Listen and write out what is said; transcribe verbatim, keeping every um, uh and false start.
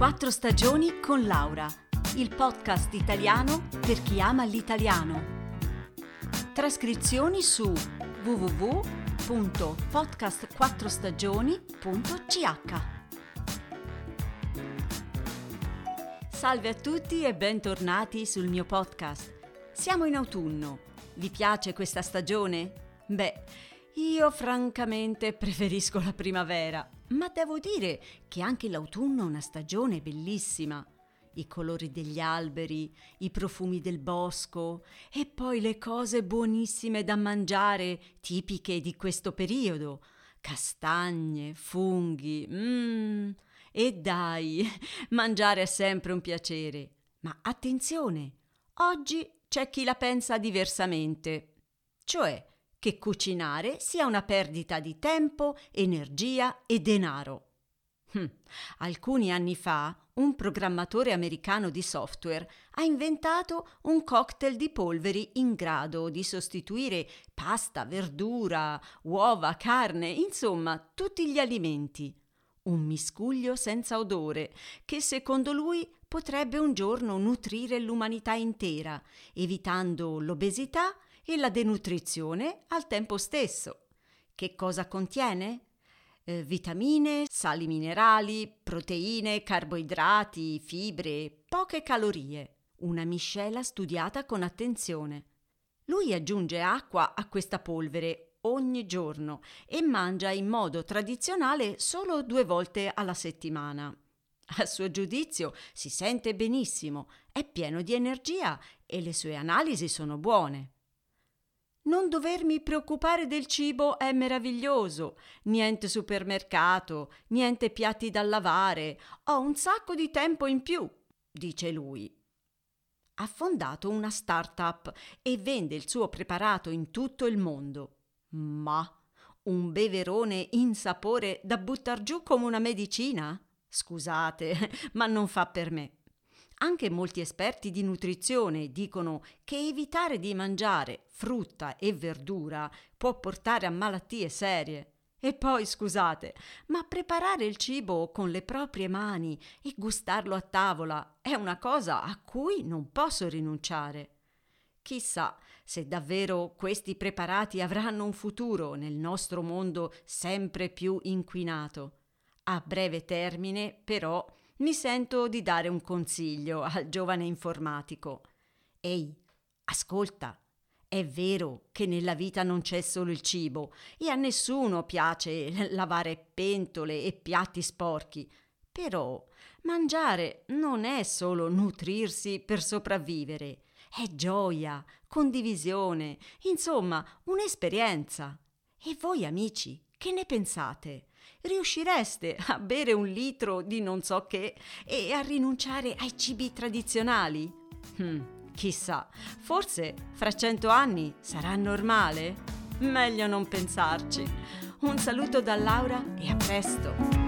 Quattro Stagioni con Laura, il podcast italiano per chi ama l'italiano. Trascrizioni su w w w punto podcast quattro stagioni punto c h. Salve a tutti e bentornati sul mio podcast. Siamo in autunno. Vi piace questa stagione? Beh, io francamente preferisco la primavera, ma devo dire che anche l'autunno è una stagione bellissima. I colori degli alberi, i profumi del bosco e poi le cose buonissime da mangiare tipiche di questo periodo. Castagne, funghi, mmm... E dai, mangiare è sempre un piacere. Ma attenzione, oggi c'è chi la pensa diversamente, cioè che cucinare sia una perdita di tempo, energia e denaro. Hm. Alcuni anni fa un programmatore americano di software ha inventato un cocktail di polveri in grado di sostituire pasta, verdura, uova, carne, insomma tutti gli alimenti. Un miscuglio senza odore che secondo lui potrebbe un giorno nutrire l'umanità intera, evitando l'obesità e la denutrizione al tempo stesso. Che cosa contiene? Eh, vitamine, sali minerali, proteine, carboidrati, fibre, poche calorie. Una miscela studiata con attenzione. Lui aggiunge acqua a questa polvere ogni giorno e mangia in modo tradizionale solo due volte alla settimana. A suo giudizio si sente benissimo, è pieno di energia e le sue analisi sono buone. Non dovermi preoccupare del cibo è meraviglioso, niente supermercato, niente piatti da lavare, ho un sacco di tempo in più, dice lui. Ha fondato una startup e vende il suo preparato in tutto il mondo. Ma un beverone insapore da buttar giù come una medicina? Scusate, ma non fa per me. Anche molti esperti di nutrizione dicono che evitare di mangiare frutta e verdura può portare a malattie serie. E poi, scusate, ma preparare il cibo con le proprie mani e gustarlo a tavola è una cosa a cui non posso rinunciare. Chissà se davvero questi preparati avranno un futuro nel nostro mondo sempre più inquinato. A breve termine, però, mi sento di dare un consiglio al giovane informatico. Ehi, ascolta, è vero che nella vita non c'è solo il cibo e a nessuno piace lavare pentole e piatti sporchi, però mangiare non è solo nutrirsi per sopravvivere. È gioia, condivisione, insomma, un'esperienza. E voi amici, che ne pensate? Riuscireste a bere un litro di non so che e a rinunciare ai cibi tradizionali? Hm, chissà, forse fra cento anni sarà normale? Meglio non pensarci. Un saluto da Laura e a presto!